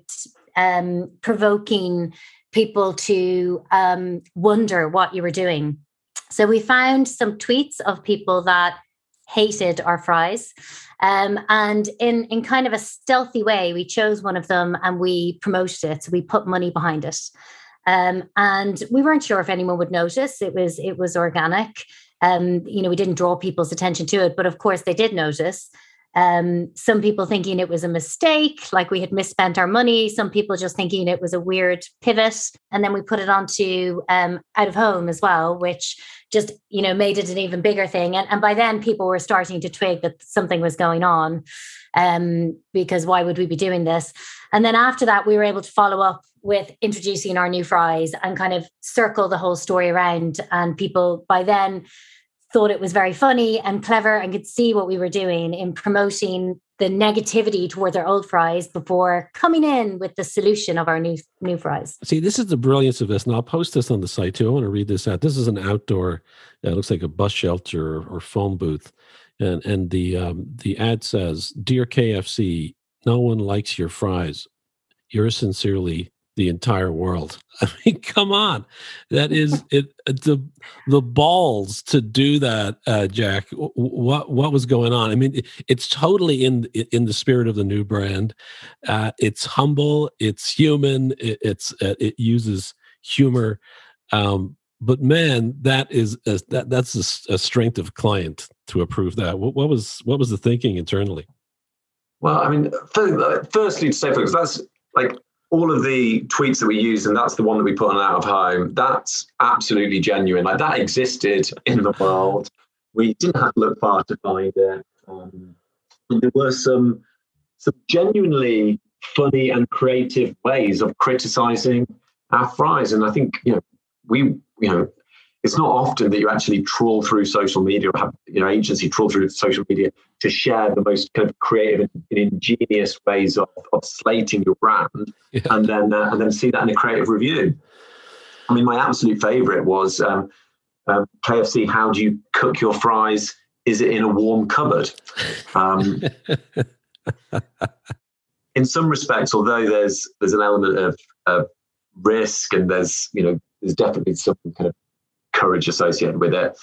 um, provoking people to um, wonder what you were doing. So we found some tweets of people that hated our fries. Um, and in, in kind of a stealthy way, we chose one of them and we promoted it. So we put money behind it. Um, and we weren't sure if anyone would notice. It was, it was organic. Um, you know, we didn't draw people's attention to it, but of course they did notice. Um, some people thinking it was a mistake, like we had misspent our money. Some people just thinking it was a weird pivot. And then we put it onto um, out of home as well, which just, you know, made it an even bigger thing. And, and by then people were starting to twig that something was going on, um, because why would we be doing this? And then after that, we were able to follow up with introducing our new fries and kind of circle the whole story around. And people by then thought it was very funny and clever and could see what we were doing in promoting the negativity toward their old fries before coming in with the solution of our new new fries. See, this is the brilliance of this. And I'll post this on the site too. I want to read this out. This is an outdoor, it uh, looks like a bus shelter or, or phone booth. And and the um, the ad says, "Dear K F C, no one likes your fries. Yours sincerely, the entire world." I mean, come on. That is it. The the balls to do that, uh, Jack. What what was going on? I mean, it, it's totally in in the spirit of the new brand. Uh, it's humble. It's human. It, it's uh, it uses humor. Um, but man, that is a, that that's a, a strength of client to approve that. What, what was what was the thinking internally? Well, I mean, firstly, to say, folks, that's like. all of the tweets that we use, and that's the one that we put on Out of Home, that's absolutely genuine. Like, that existed in the world. We didn't have to look far to find it. Um, and there were some, some genuinely funny and creative ways of criticizing our fries. And I think, you know, we, you know, it's not often that you actually trawl through social media or have, you know, agency trawl through social media to share the most kind of creative and ingenious ways of, of slating your brand, yeah. and then uh, and then see that in a creative review. I mean, my absolute favorite was um, um, K F C, how do you cook your fries? Is it in a warm cupboard? Um, in some respects, although there's there's an element of, of risk, and there's, you know, there's definitely some kind of courage associated with it.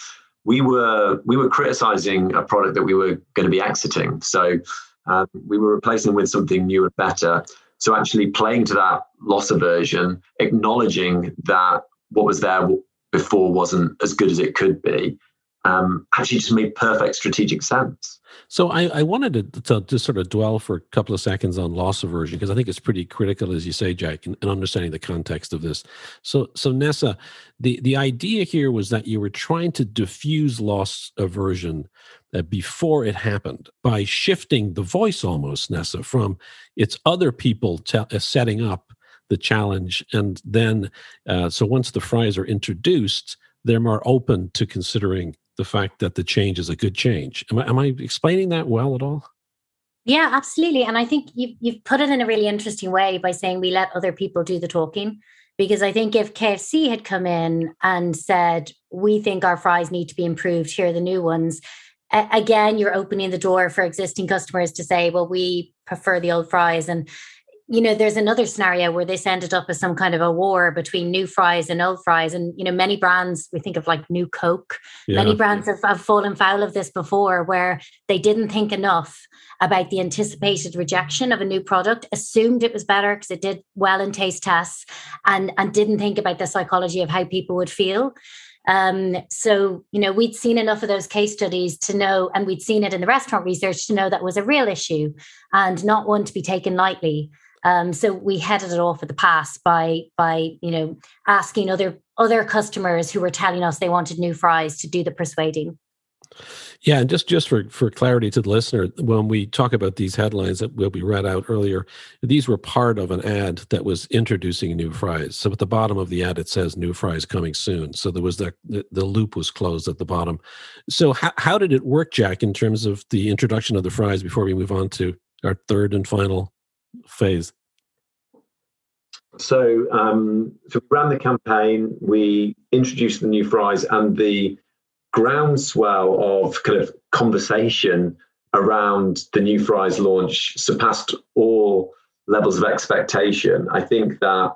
we were we were criticizing a product that we were going to be exiting. So um, we were replacing with something new and better. So actually playing to that loss aversion, acknowledging that what was there before wasn't as good as it could be, um, actually just made perfect strategic sense. So I, I wanted to, to, to sort of dwell for a couple of seconds on loss aversion, because I think it's pretty critical, as you say, Jack, in, in understanding the context of this. So, so Nessa, the, the idea here was that you were trying to diffuse loss aversion uh, before it happened by shifting the voice almost, Nessa, from it's other people te- uh, setting up the challenge. And then, uh, so once the fries are introduced, they're more open to considering the fact that the change is a good change. Am I, am I explaining that well at all? Yeah, absolutely. And I think you've, you've put it in a really interesting way by saying we let other people do the talking, because I think if K F C had come in and said, we think our fries need to be improved, here are the new ones. A- again, you're opening the door for existing customers to say, well, we prefer the old fries. And you know, there's another scenario where this ended up as some kind of a war between new fries and old fries. And, you know, many brands, we think of like New Coke, yeah. many brands have, have fallen foul of this before, where they didn't think enough about the anticipated rejection of a new product, assumed it was better because it did well in taste tests, and, and didn't think about the psychology of how people would feel. Um, so, you know, we'd seen enough of those case studies to know, and we'd seen it in the restaurant research to know that was a real issue and not one to be taken lightly. Um, so we headed it off at the pass by, by you know, asking other other customers who were telling us they wanted new fries to do the persuading. Yeah, and just, just for, for clarity to the listener, when we talk about these headlines that we read out earlier, these were part of an ad that was introducing new fries. So at the bottom of the ad, it says new fries coming soon. So there was the, the, the loop was closed at the bottom. So how, how did it work, Jack, in terms of the introduction of the fries before we move on to our third and final phase? So, um, so we ran the campaign, we introduced the new fries, and the groundswell of kind of conversation around the new fries launch surpassed all levels of expectation. I think that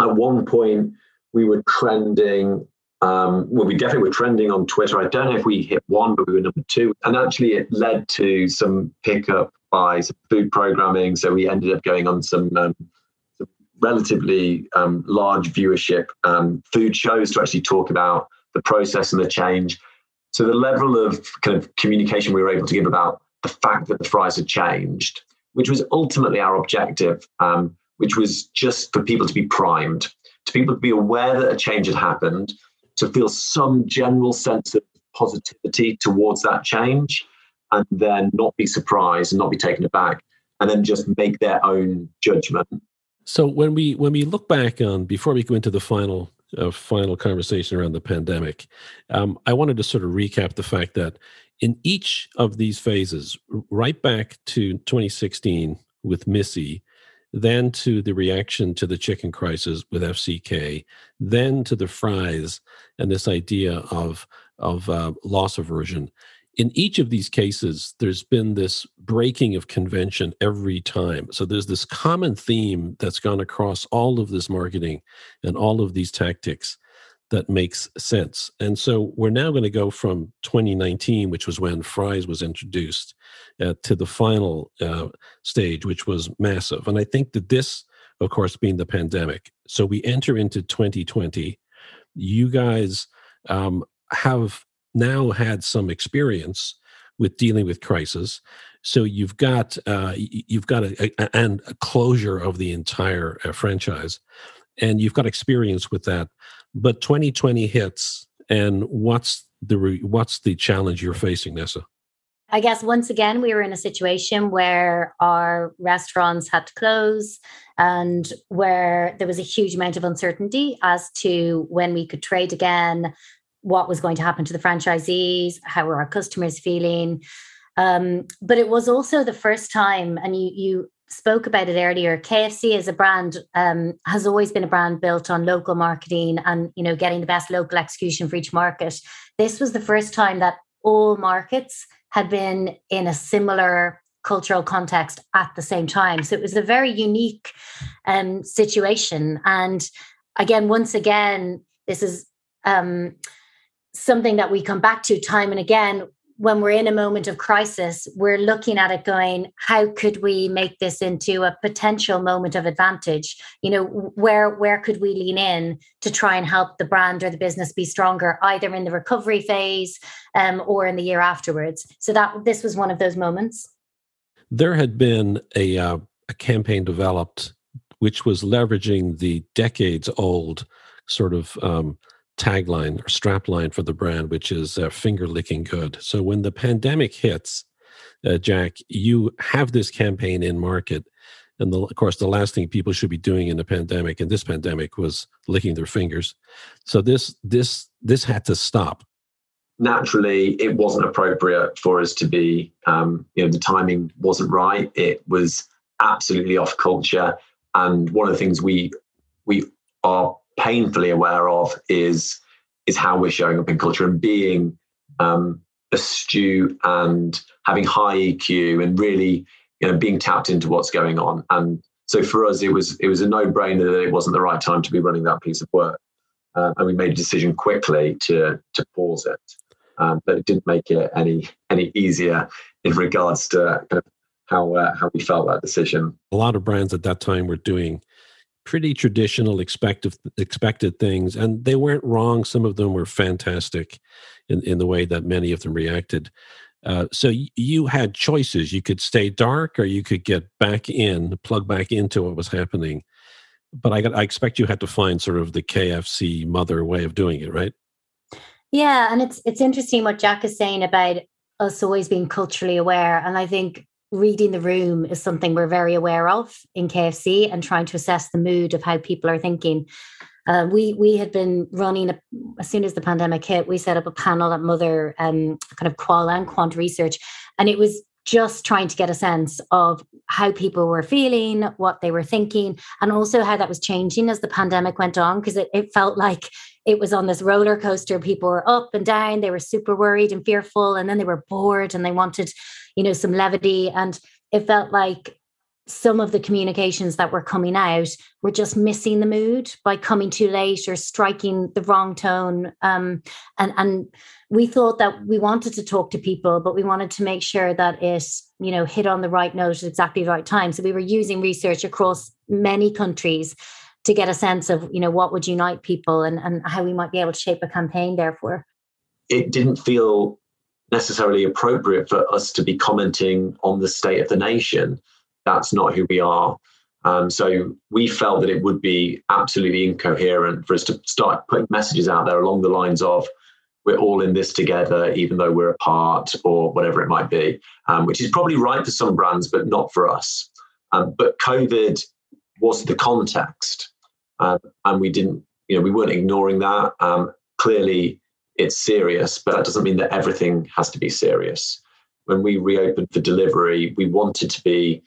at one point we were trending, um, well, we definitely were trending on Twitter. I don't know if we hit one, but we were number two. And actually it led to some pickup by some food programming, so we ended up going on some, um, some relatively um, large viewership um, food shows to actually talk about the process and the change. So the level of kind of communication we were able to give about the fact that the fries had changed, which was ultimately our objective, um, which was just for people to be primed, to people to be aware that a change had happened, to feel some general sense of positivity towards that change, and then not be surprised and not be taken aback, and then just make their own judgment. So when we when we look back on, before we go into the final uh, final conversation around the pandemic, um, I wanted to sort of recap the fact that in each of these phases, right back to twenty sixteen with Missy, then to the reaction to the chicken crisis with F C K, then to the fries and this idea of, of uh, loss aversion, in each of these cases, there's been this breaking of convention every time. So there's this common theme that's gone across all of this marketing and all of these tactics that makes sense. And so we're now going to go from twenty nineteen, which was when fries was introduced, uh, to the final uh, stage, which was massive. And I think that this, of course, being the pandemic. So we enter into twenty twenty. You guys um, have... now had some experience with dealing with crisis, so you've got uh, you've got a, a, and a closure of the entire uh, franchise, and you've got experience with that. But twenty twenty hits, and what's the re- what's the challenge you're facing, Nessa? I guess once again we were in a situation where our restaurants had to close, and where there was a huge amount of uncertainty as to when we could trade again. What was going to happen to the franchisees? How were our customers feeling? Um, but it was also the first time, and you, you spoke about it earlier, K F C as a brand um, has always been a brand built on local marketing and, you know, getting the best local execution for each market. This was the first time that all markets had been in a similar cultural context at the same time. So it was a very unique um, situation. And again, once again, this is... Um, something that we come back to time and again. When we're in a moment of crisis, we're looking at it going, how could we make this into a potential moment of advantage? You know, where where could we lean in to try and help the brand or the business be stronger, either in the recovery phase um, or in the year afterwards? So that this was one of those moments. There had been a, uh, a campaign developed, which was leveraging the decades-old sort of um, tagline or strapline for the brand, which is uh, finger licking good. So when the pandemic hits, uh, Jack, you have this campaign in market. And the, of course, the last thing people should be doing in the pandemic, and this pandemic, was licking their fingers. So this this this had to stop. Naturally, it wasn't appropriate for us to be, um, you know, the timing wasn't right. It was absolutely off culture. And one of the things we we are painfully aware of is is how we're showing up in culture, and being um, astute and having high E Q and really, you know, being tapped into what's going on. And so for us, it was it was a no-brainer that it wasn't the right time to be running that piece of work, uh, and we made a decision quickly to to pause it. Um, but it didn't make it any any easier in regards to kind of how uh, how we felt that decision. A lot of brands at that time were doing pretty traditional expected expected things, and they weren't wrong. Some of them were fantastic in, in the way that many of them reacted. Uh, so y- you had choices. You could stay dark, or you could get back in, plug back into what was happening. But I, got, I expect you had to find sort of the K F C Mother way of doing it, right? Yeah, and it's it's interesting what Jack is saying about us always being culturally aware. And I think reading the room is something we're very aware of in K F C, and trying to assess the mood of how people are thinking. Uh, we we had been running, a, as soon as the pandemic hit, we set up a panel at Mother, um, kind of qual and quant research. And it was just trying to get a sense of how people were feeling, what they were thinking, and also how that was changing as the pandemic went on, because it, it felt like it was on this roller coaster. People were up and down. They were super worried and fearful, and then they were bored and they wanted, you know, some levity. And it felt like some of the communications that were coming out were just missing the mood by coming too late or striking the wrong tone. Um, and, and we thought that we wanted to talk to people, but we wanted to make sure that it, you know, hit on the right note at exactly the right time. So we were using research across many countries to get a sense of, you know, what would unite people, and, and how we might be able to shape a campaign, therefore. It didn't feel necessarily appropriate for us to be commenting on the state of the nation. That's not who we are. Um, so we felt that it would be absolutely incoherent for us to start putting messages out there along the lines of, we're all in this together, even though we're apart, or whatever it might be, um, which is probably right for some brands, but not for us. Um, but COVID was the context. Um, and we didn't, you know, we weren't ignoring that. Um, clearly, it's serious, but that doesn't mean that everything has to be serious. When we reopened for delivery, we wanted to be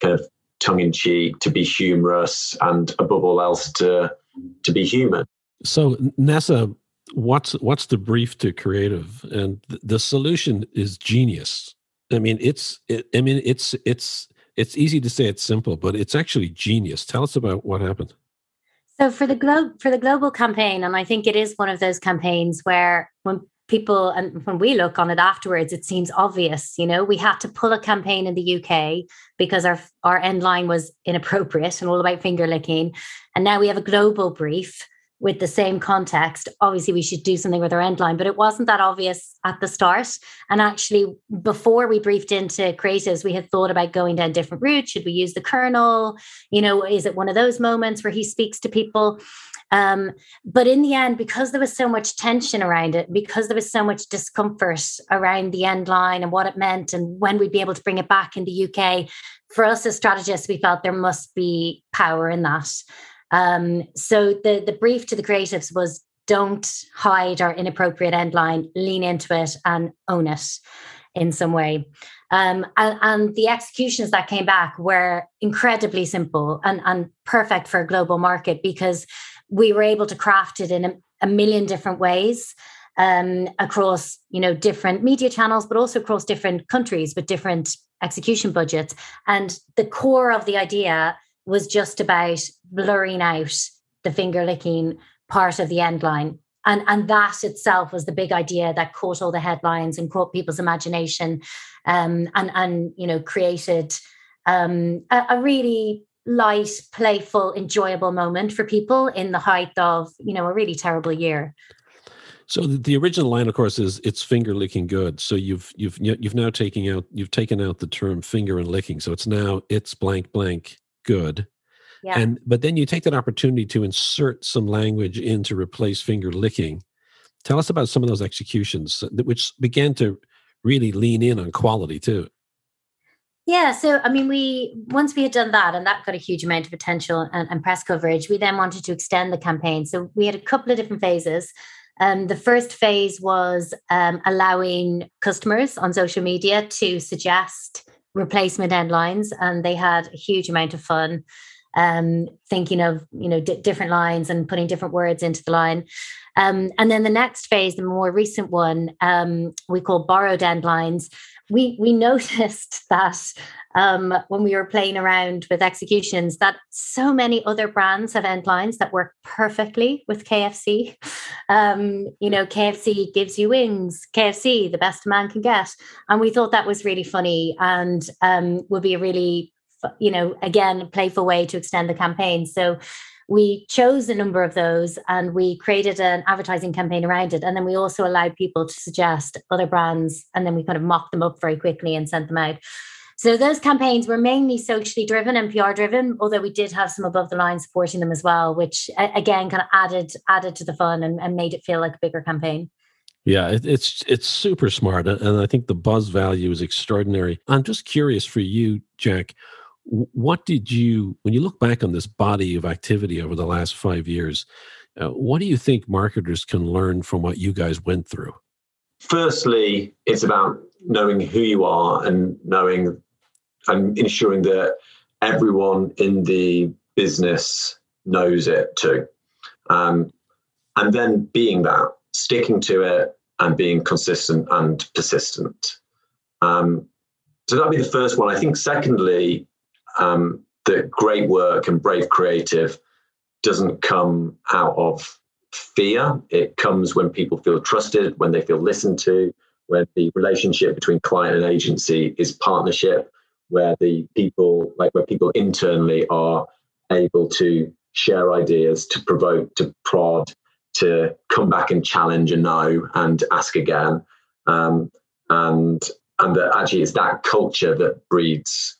kind of tongue-in-cheek, to be humorous, and above all else, to to be human. So, Nessa, what's what's the brief to creative? And th- the solution is genius. I mean, it's it, I mean, it's it's it's easy to say it's simple, but it's actually genius. Tell us about what happened. So for the globe for the global campaign, and I think it is one of those campaigns where when people, and when we look on it afterwards, it seems obvious. You know, we had to pull a campaign in the U K because our our end line was inappropriate and all about finger licking, and now we have a global brief with the same context. Obviously, we should do something with our end line, but it wasn't that obvious at the start. And actually, before we briefed into creatives, we had thought about going down different routes. Should we use the Colonel? You know, is it one of those moments where he speaks to people? Um, but in the end, because there was so much tension around it, because there was so much discomfort around the end line and what it meant and when we'd be able to bring it back in the U K, for us as strategists, we felt there must be power in that. Um, so the, the brief to the creatives was, don't hide our inappropriate end line, lean into it and own it in some way. Um, and, and the executions that came back were incredibly simple and, and perfect for a global market, because we were able to craft it in a, a million different ways, um, across, you know, different media channels, but also across different countries with different execution budgets. And the core of the idea was just about blurring out the finger licking part of the end line. And, and that itself was the big idea that caught all the headlines and caught people's imagination, um, and, and, you know, created um, a, a really light, playful, enjoyable moment for people in the height of, you know, a really terrible year. So the original line, of course, is "It's finger licking good." So you've you've you've now taken out you've taken out the term "finger and licking." So it's now "It's blank blank good," yeah. And but then you take that opportunity to insert some language in to replace "finger licking." Tell us about some of those executions, which began to really lean in on quality too. Yeah, so I mean, we once we had done that, and that got a huge amount of attention and, and press coverage. We then wanted to extend the campaign, so we had a couple of different phases. Um, the first phase was um, allowing customers on social media to suggest replacement endlines, and they had a huge amount of fun um, thinking of, you know, d- different lines and putting different words into the line. Um, and then the next phase, the more recent one, um, we call borrowed endlines. We we noticed that um, when we were playing around with executions, that so many other brands have endlines that work perfectly with K F C. Um, you know, K F C gives you wings, K F C, the best a man can get. And we thought that was really funny and um, would be a really, you know, again, playful way to extend the campaign. So we chose a number of those and we created an advertising campaign around it. And then we also allowed people to suggest other brands, and then we kind of mocked them up very quickly and sent them out. So those campaigns were mainly socially driven and P R driven, although we did have some above the line supporting them as well, which again kind of added added to the fun and, and made it feel like a bigger campaign. Yeah, it, it's it's super smart. And I think the buzz value is extraordinary. I'm just curious for you, Jack, what did you, when you look back on this body of activity over the last five years, uh, what do you think marketers can learn from what you guys went through? Firstly, it's about knowing who you are and knowing and ensuring that everyone in the business knows it too. Um, and then being that, sticking to it and being consistent and persistent. Um, so that'd be the first one. I think secondly, Um, that great work and brave creative doesn't come out of fear. It comes when people feel trusted, when they feel listened to, where the relationship between client and agency is partnership, where the people, like where people internally are able to share ideas, to provoke, to prod, to come back and challenge and know and ask again, um, and and that actually it's that culture that breeds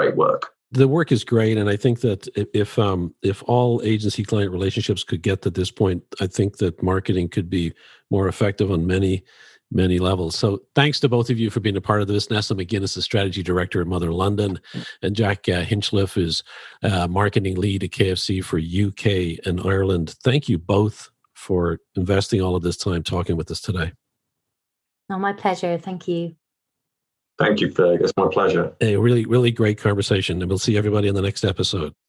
great work. The work is great, and I think that if um, if all agency client relationships could get to this point, I think that marketing could be more effective on many, many levels. So thanks to both of you for being a part of this. Nessa McGuinness is Strategy Director at Mother London, and Jack uh, Hinchliffe is uh, Marketing Lead at K F C for U K and Ireland. Thank you both for investing all of this time talking with us today. Oh, my pleasure. Thank you. Thank you, Ferg. It's my pleasure. A really, really great conversation. And we'll see everybody in the next episode.